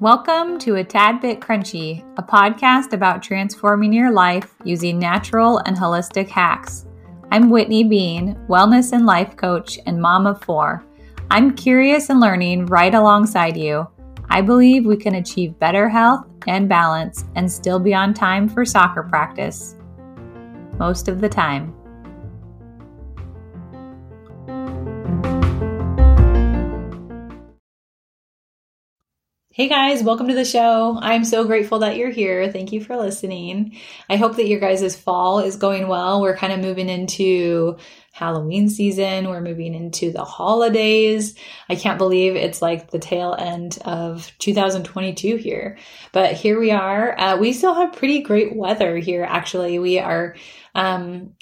Welcome to A Tad Bit Crunchy, a podcast about transforming your life using natural and holistic hacks. I'm Whitney Bean, wellness and life coach and mom of four. I'm curious and learning right alongside you. I believe we can achieve better health and balance and still be on time for soccer practice. Most of the time. Hey guys, welcome to the show. I'm so grateful that you're here. Thank you for listening. I hope that your guys' fall is going well. We're kind of moving into Halloween season. We're moving into the holidays. I can't believe it's like the tail end of 2022 here, but here we are. We still have pretty great weather here. Actually, we are,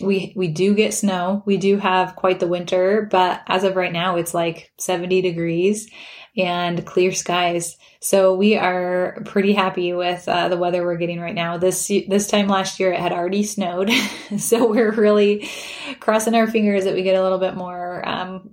we do get snow. We do have quite the winter, but as of right now, it's like 70 degrees and clear skies. So we are pretty happy with the weather we're getting right now. This time last year, it had already snowed. So we're really crossing our fingers that we get a little bit more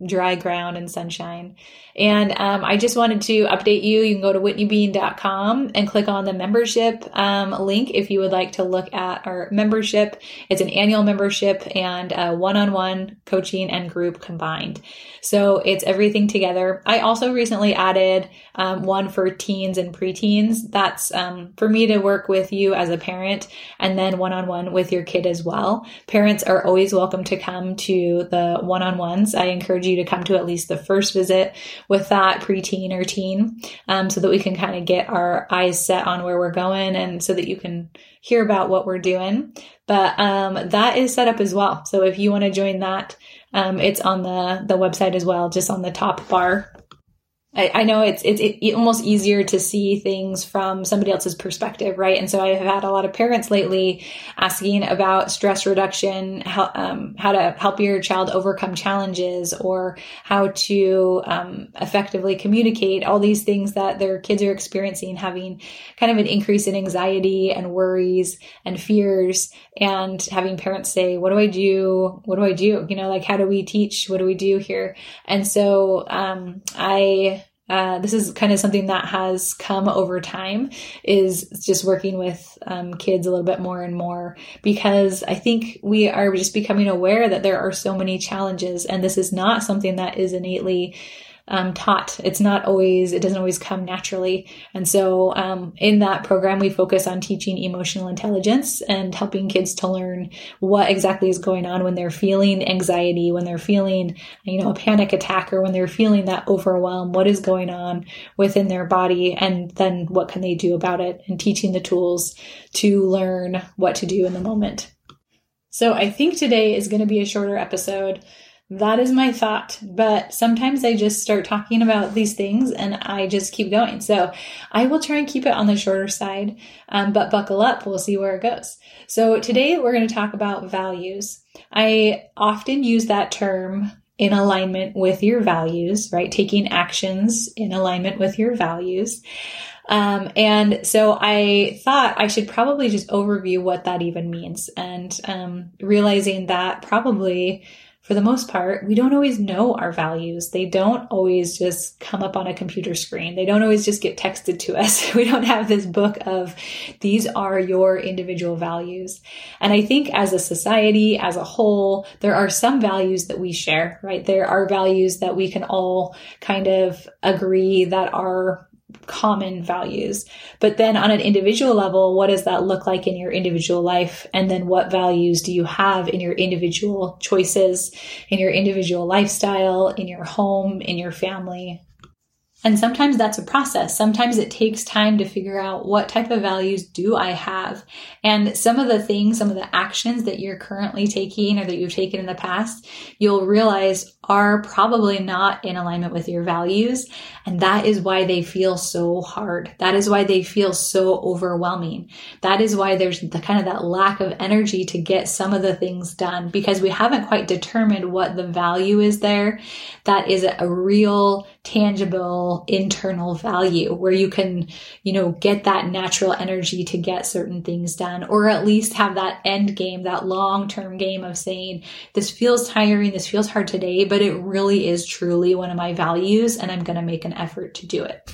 dry ground and sunshine. And I just wanted to update you. You can go to whitneybean.com and click on the membership link if you would like to look at our membership. It's an annual membership and one-on-one coaching and group combined. So it's everything together. I also recently added one for teens and preteens. That's for me to work with you as a parent and then one-on-one with your kid as well. Parents are always welcome to come to the one-on-ones. I encourage you to come to at least the first visit with that preteen or teen so that we can kind of get our eyes set on where we're going and so that you can hear about what we're doing. But that is set up as well. So if you want to join that, it's on the website as well, just on the top bar. I know it's almost easier to see things from somebody else's perspective, right? And so I have had a lot of parents lately asking about stress reduction, how to help your child overcome challenges, or how to effectively communicate, all these things that their kids are experiencing, having kind of an increase in anxiety and worries and fears, and having parents say, what do I do? You know, like, how do we teach? What do we do here? And so this is kind of something that has come over time, is just working with kids a little bit more and more, because I think we are just becoming aware that there are so many challenges, and this is not something that is innately taught. It doesn't always come naturally. And so in that program, we focus on teaching emotional intelligence and helping kids to learn what exactly is going on when they're feeling anxiety, when they're feeling, a panic attack, or when they're feeling that overwhelm. What is going on within their body, and then what can they do about it, and teaching the tools to learn what to do in the moment. So I think today is going to be a shorter episode. That is my thought, but sometimes I just start talking about these things and I just keep going. So I will try and keep it on the shorter side, but buckle up. We'll see where it goes. So today we're going to talk about values. I often use that term, in alignment with your values, right? Taking actions in alignment with your values. And so I thought I should probably just overview what that even means, and realizing that probably, for the most part, we don't always know our values. They don't always just come up on a computer screen. They don't always just get texted to us. We don't have this book of these are your individual values. And I think as a society, as a whole, there are some values that we share, right? There are values that we can all kind of agree that are common values. But then on an individual level, what does that look like in your individual life? And then what values do you have in your individual choices, in your individual lifestyle, in your home, in your family? And sometimes that's a process. Sometimes it takes time to figure out, what type of values do I have? And some of the actions that you're currently taking or that you've taken in the past, you'll realize are probably not in alignment with your values. And that is why they feel so hard. That is why they feel so overwhelming. That is why there's that lack of energy to get some of the things done, because we haven't quite determined what the value is there. That is a real, tangible, internal value where you can, get that natural energy to get certain things done, or at least have that end game, that long-term game of saying, this feels tiring, this feels hard today, but it really is truly one of my values, and I'm going to make an effort to do it.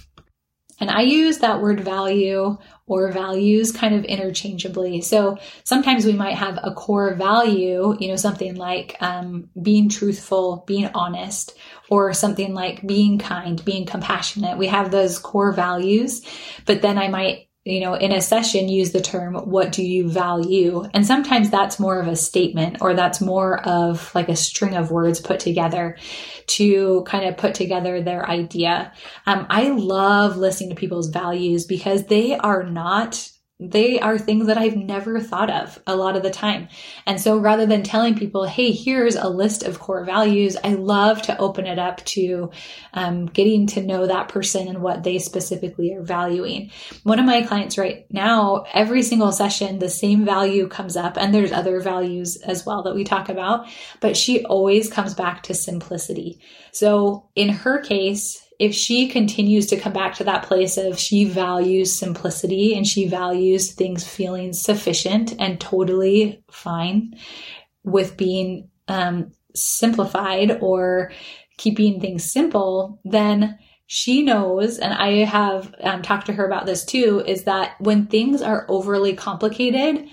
And I use that word value or values kind of interchangeably. So sometimes we might have a core value, you know, something like being truthful, being honest, or something like being kind, being compassionate. We have those core values, but then I might, you know, in a session use the term, what do you value? And sometimes that's more of a statement, or that's more of like a string of words put together to kind of put together their idea. I love listening to people's values because they are things that I've never thought of a lot of the time. And so rather than telling people, hey, here's a list of core values, I love to open it up to getting to know that person and what they specifically are valuing. One of my clients right now, every single session, the same value comes up, and there's other values as well that we talk about, but she always comes back to simplicity. So in her case, if she continues to come back to that place of she values simplicity and she values things feeling sufficient and totally fine with being simplified or keeping things simple, then she knows, and I have talked to her about this too, is that when things are overly complicated,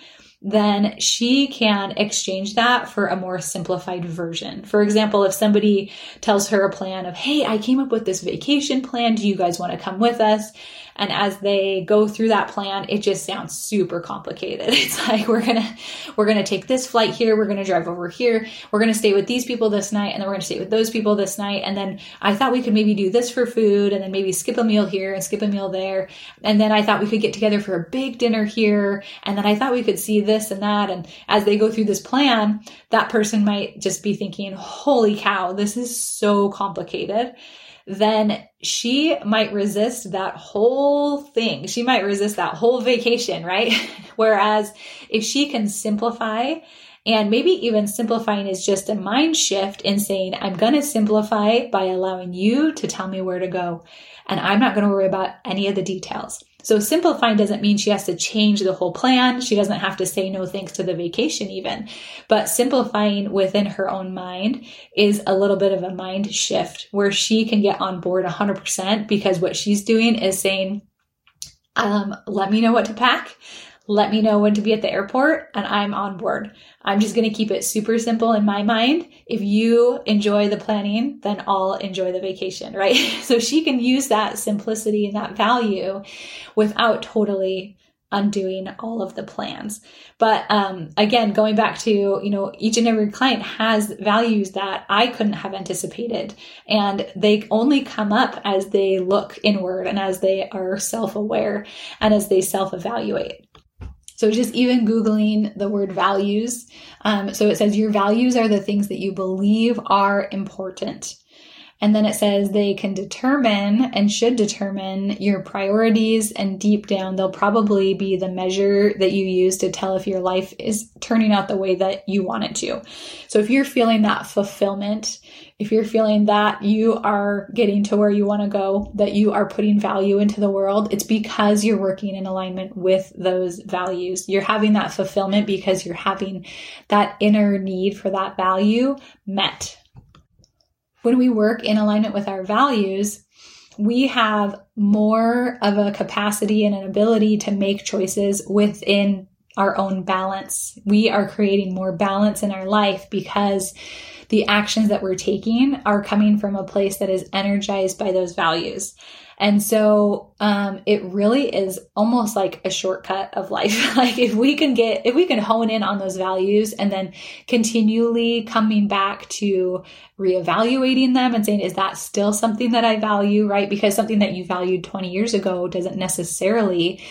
then she can exchange that for a more simplified version. For example, if somebody tells her a plan of, hey, I came up with this vacation plan. Do you guys want to come with us? And as they go through that plan, it just sounds super complicated. It's like, we're going to take this flight here. We're going to drive over here. We're going to stay with these people this night. And then we're going to stay with those people this night. And then I thought we could maybe do this for food, and then maybe skip a meal here and skip a meal there. And then I thought we could get together for a big dinner here. And then I thought we could see this and that. And as they go through this plan, that person might just be thinking, holy cow, this is so complicated. Then she might resist that whole thing. She might resist that whole vacation, right? Whereas if she can simplify, and maybe even simplifying is just a mind shift in saying, I'm going to simplify by allowing you to tell me where to go. And I'm not going to worry about any of the details. So simplifying doesn't mean she has to change the whole plan. She doesn't have to say no thanks to the vacation even, but simplifying within her own mind is a little bit of a mind shift where she can get on board 100% because what she's doing is saying, let me know what to pack. Let me know when to be at the airport, and I'm on board. I'm just going to keep it super simple in my mind. If you enjoy the planning, then I'll enjoy the vacation, right? So she can use that simplicity and that value without totally undoing all of the plans. But again, going back to, you know, each and every client has values that I couldn't have anticipated. And they only come up as they look inward and as they are self-aware and as they self-evaluate. So just even Googling the word values. So it says your values are the things that you believe are important. And then it says they can determine and should determine your priorities, and deep down, they'll probably be the measure that you use to tell if your life is turning out the way that you want it to. So if you're feeling that fulfillment, if you're feeling that you are getting to where you want to go, that you are putting value into the world, it's because you're working in alignment with those values. You're having that fulfillment because you're having that inner need for that value met. When we work in alignment with our values, we have more of a capacity and an ability to make choices within our own balance. We are creating more balance in our life because the actions that we're taking are coming from a place that is energized by those values. And so it really is almost like a shortcut of life. Like if we can hone in on those values and then continually coming back to reevaluating them and saying, is that still something that I value, right? Because something that you valued 20 years ago doesn't necessarily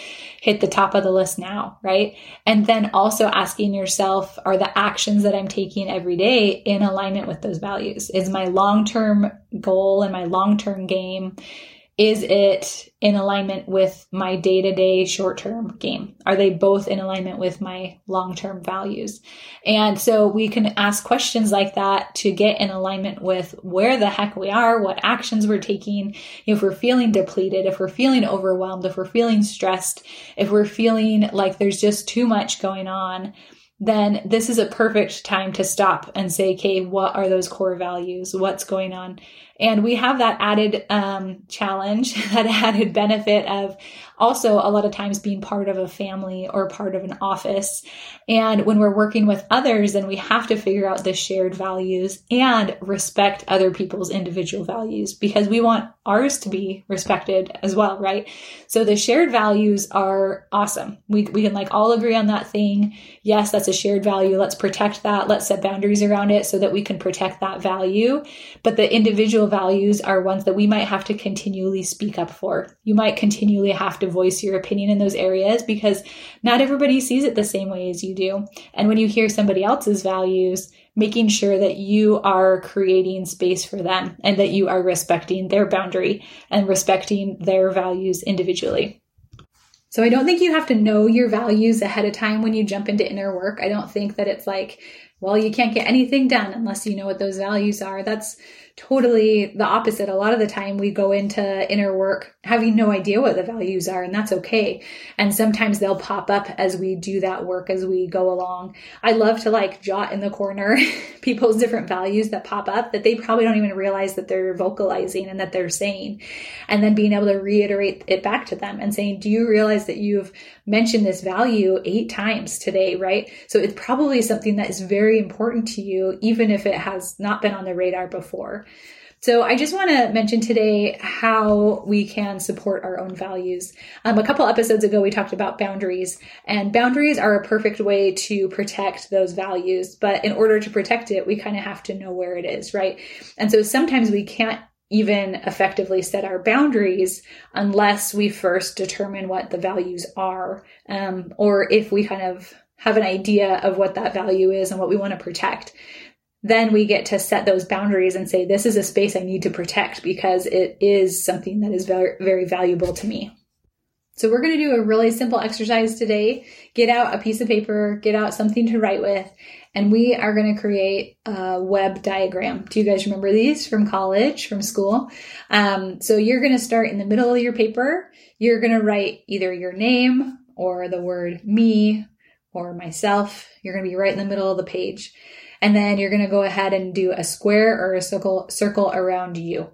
hit the top of the list now, right? And then also asking yourself, are the actions that I'm taking every day in alignment with those values? Is my long-term goal and my long-term game, is it in alignment with my day-to-day short-term game? Are they both in alignment with my long-term values? And so we can ask questions like that to get in alignment with where the heck we are, what actions we're taking, if we're feeling depleted, if we're feeling overwhelmed, if we're feeling stressed, if we're feeling like there's just too much going on. then this is a perfect time to stop and say, okay, what are those core values? What's going on? And we have that added challenge, that added benefit of also a lot of times being part of a family or part of an office. And when we're working with others, then we have to figure out the shared values and respect other people's individual values, because we want ours to be respected as well, right? So the shared values are awesome. We can like all agree on that thing. Yes, that's a shared value. Let's protect that. Let's set boundaries around it so that we can protect that value. But the individual values are ones that we might have to continually speak up for. You might continually have to voice your opinion in those areas, because not everybody sees it the same way as you do. And when you hear somebody else's values, making sure that you are creating space for them and that you are respecting their boundary and respecting their values individually. So I don't think you have to know your values ahead of time when you jump into inner work. I don't think that it's like, well, you can't get anything done unless you know what those values are. That's totally the opposite. A lot of the time we go into inner work having no idea what the values are, and that's okay. And sometimes they'll pop up as we do that work, as we go along. I love to like jot in the corner people's different values that pop up that they probably don't even realize that they're vocalizing and that they're saying, and then being able to reiterate it back to them and saying, do you realize that you've mentioned this value 8 times today, right? So it's probably something that is very important to you, even if it has not been on the radar before. So I just want to mention today how we can support our own values. A couple episodes ago, we talked about boundaries, and boundaries are a perfect way to protect those values. But in order to protect it, we kind of have to know where it is, right? And so sometimes we can't even effectively set our boundaries unless we first determine what the values are, or if we kind of have an idea of what that value is and what we want to protect. Then we get to set those boundaries and say, this is a space I need to protect because it is something that is very, very valuable to me. So we're going to do a really simple exercise today. Get out a piece of paper, get out something to write with, and we are going to create a web diagram. Do you guys remember these from college, from school? So you're going to start in the middle of your paper. You're going to write either your name or the word me or myself. You're going to be right in the middle of the page. And then you're going to go ahead and do a square or a circle around you.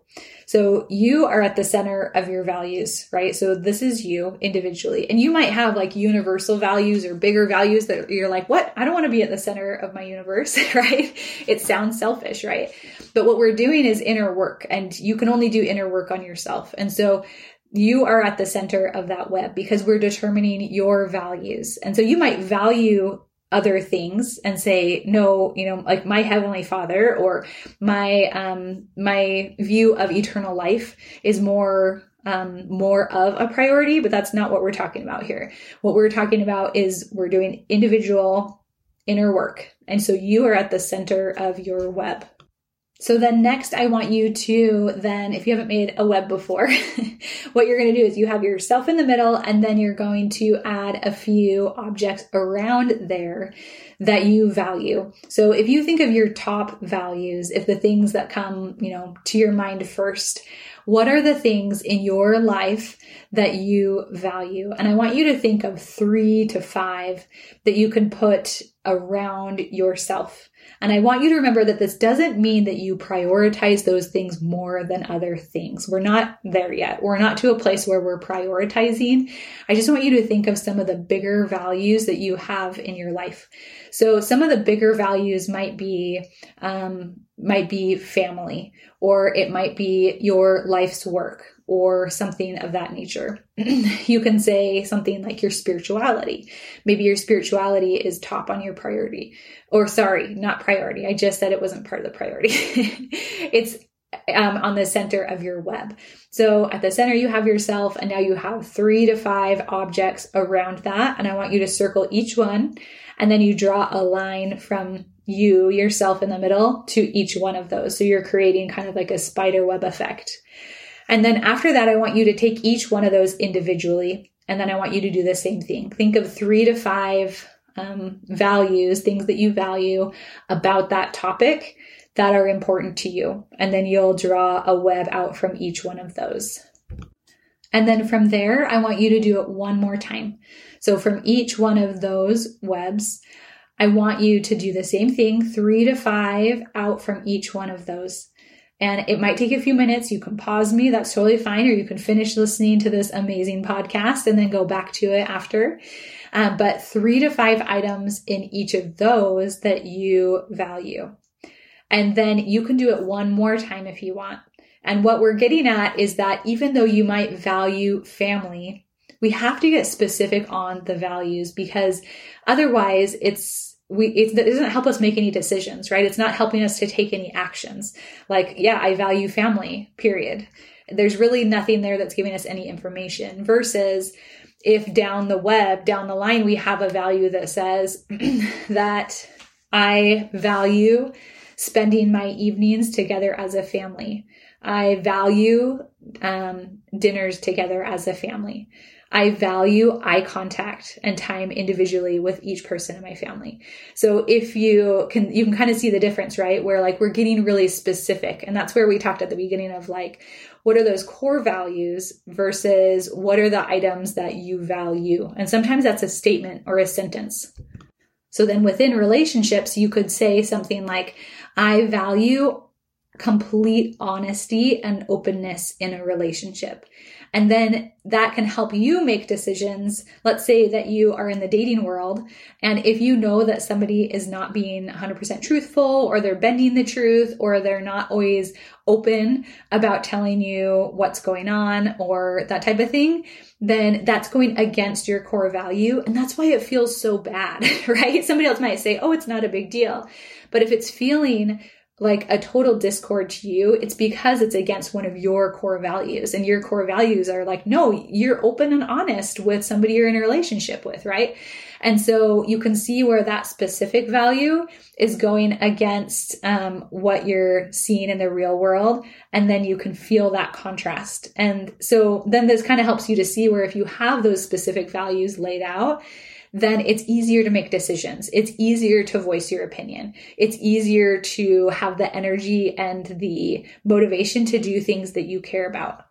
So you are at the center of your values, right? So this is you individually. And you might have like universal values or bigger values that you're like, what? I don't want to be at the center of my universe, right? It sounds selfish, right? But what we're doing is inner work, and you can only do inner work on yourself. And so you are at the center of that web because we're determining your values. And so you might value other things and say, no, you know, like my Heavenly Father or my, my view of eternal life is more of a priority, but that's not what we're talking about here. What we're talking about is we're doing individual inner work. And so you are at the center of your web. So then next, I want you to then, if you haven't made a web before, what you're going to do is you have yourself in the middle, and then you're going to add a few objects around there that you value. So if you think of your top values, if the things that come, you know, to your mind first, what are the things in your life that you value? And I want you to think of 3 to 5 that you can put around yourself. And I want you to remember that this doesn't mean that you prioritize those things more than other things. We're not there yet. We're not to a place where we're prioritizing. I just want you to think of some of the bigger values that you have in your life. So some of the bigger values might be family, or it might be your life's work or something of that nature. You can say something like your spirituality. Maybe your spirituality is top on your priority, or sorry, not priority. I just said it wasn't part of the priority. It's on the center of your web. So at the center, you have yourself, and now you have 3 to 5 objects around that. And I want you to circle each one. And then you draw a line from you, yourself in the middle, to each one of those. So you're creating kind of like a spider web effect. And then after that, I want you to take each one of those individually. And then I want you to do the same thing. Think of 3 to 5 values, things that you value about that topic that are important to you. And then you'll draw a web out from each one of those. And then from there, I want you to do it one more time. So from each one of those webs, I want you to do the same thing, 3 to 5 out from each one of those. And it might take a few minutes. You can pause me. That's totally fine. Or you can finish listening to this amazing podcast and then go back to it after. But 3 to 5 items in each of those that you value. And then you can do it one more time if you want. And what we're getting at is that even though you might value family, we have to get specific on the values, because otherwise it doesn't help us make any decisions, right? It's not helping us to take any actions. Like, yeah, I value family, period. There's really nothing there that's giving us any information, versus if down the line, we have a value that says that I value spending my evenings together as a family. I value dinners together as a family. I value eye contact and time individually with each person in my family. So if you can kind of see the difference, right? Where like we're getting really specific. And that's where we talked at the beginning of like, what are those core values versus what are the items that you value? And sometimes that's a statement or a sentence. So then within relationships, you could say something like, I value complete honesty and openness in a relationship. And then that can help you make decisions. Let's say that you are in the dating world. And if you know that somebody is not being 100% truthful, or they're bending the truth, or they're not always open about telling you what's going on or that type of thing, then that's going against your core value. And that's why it feels so bad, right? Somebody else might say, oh, it's not a big deal. But if it's feeling like a total discord to you, it's because it's against one of your core values. And your core values are like, no, you're open and honest with somebody you're in a relationship with, right? And so you can see where that specific value is going against what you're seeing in the real world. And then you can feel that contrast. And so then this kind of helps you to see where if you have those specific values laid out, then it's easier to make decisions. It's easier to voice your opinion. It's easier to have the energy and the motivation to do things that you care about.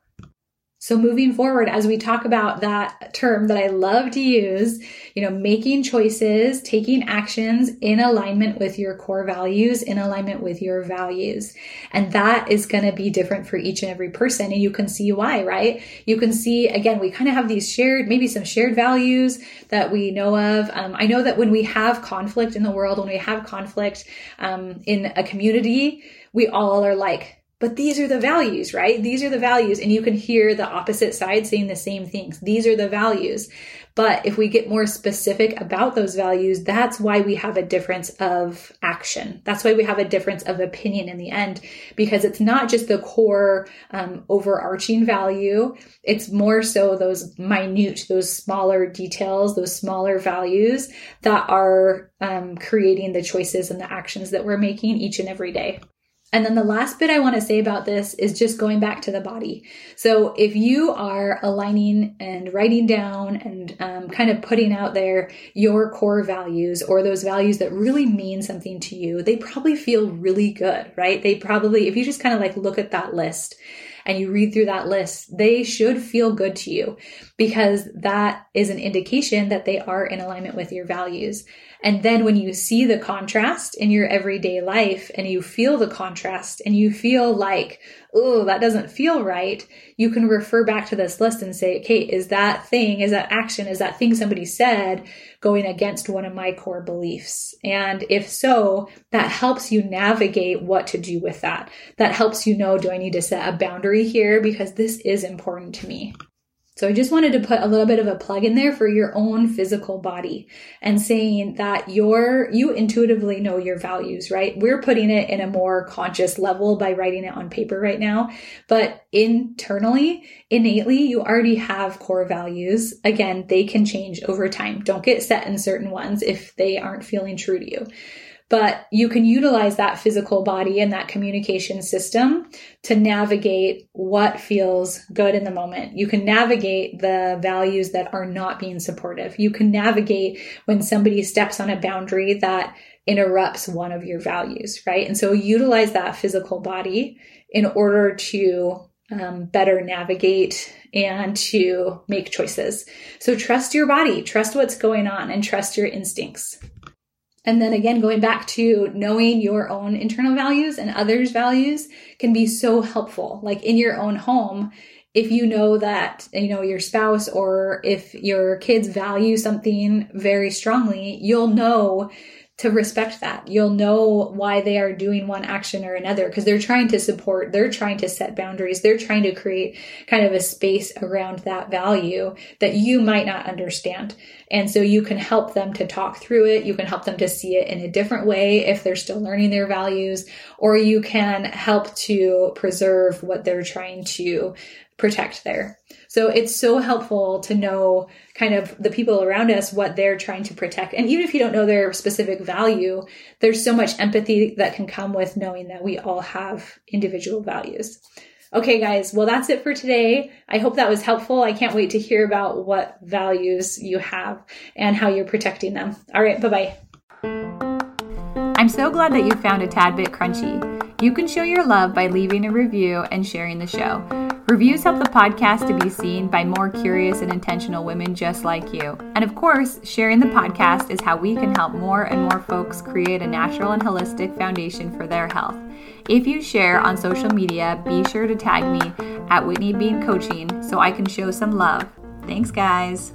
So moving forward, as we talk about that term that I love to use, you know, making choices, taking actions in alignment with your core values, in alignment with your values. And that is going to be different for each and every person. And you can see why, right? You can see, again, we kind of have these shared, maybe some shared values that we know of. I know that when we have conflict in the world, when we have conflict in a community, we all are like, but these are the values, right? These are the values. And you can hear the opposite side saying the same things. These are the values. But if we get more specific about those values, that's why we have a difference of action. That's why we have a difference of opinion in the end, because it's not just the core overarching value. It's more so those minute, those smaller details, those smaller values that are creating the choices and the actions that we're making each and every day. And then the last bit I want to say about this is just going back to the body. So if you are aligning and writing down and kind of putting out there your core values, or those values that really mean something to you, they probably feel really good, right? They probably, if you just kind of like look at that list and you read through that list, they should feel good to you, because that is an indication that they are in alignment with your values. And then when you see the contrast in your everyday life and you feel the contrast and you feel like, oh, that doesn't feel right, you can refer back to this list and say, okay, is that thing, is that action, is that thing somebody said going against one of my core beliefs? And if so, that helps you navigate what to do with that. That helps you know, do I need to set a boundary here? Because this is important to me. So I just wanted to put a little bit of a plug in there for your own physical body and saying that you intuitively know your values, right? We're putting it in a more conscious level by writing it on paper right now, but internally, innately, you already have core values. Again, they can change over time. Don't get set in certain ones if they aren't feeling true to you. But you can utilize that physical body and that communication system to navigate what feels good in the moment. You can navigate the values that are not being supportive. You can navigate when somebody steps on a boundary that interrupts one of your values, right? And so utilize that physical body in order to better navigate and to make choices. So trust your body, trust what's going on, and trust your instincts. And then again, going back to knowing your own internal values and others' values can be so helpful. Like in your own home, if you know that, you know, your spouse or if your kids value something very strongly, you'll know to respect that. You'll know why they are doing one action or another because they're trying to support, they're trying to set boundaries, they're trying to create kind of a space around that value that you might not understand. And so you can help them to talk through it. You can help them to see it in a different way if they're still learning their values, or you can help to preserve what they're trying to protect there. So it's so helpful to know kind of the people around us, what they're trying to protect. And even if you don't know their specific value, there's so much empathy that can come with knowing that we all have individual values. Okay, guys, well, that's it for today. I hope that was helpful. I can't wait to hear about what values you have and how you're protecting them. All right, bye-bye. I'm so glad that you found A Tad Bit Crunchy. You can show your love by leaving a review and sharing the show. Reviews help the podcast to be seen by more curious and intentional women just like you. And of course, sharing the podcast is how we can help more and more folks create a natural and holistic foundation for their health. If you share on social media, be sure to tag me at Whitney Bean Coaching so I can show some love. Thanks, guys.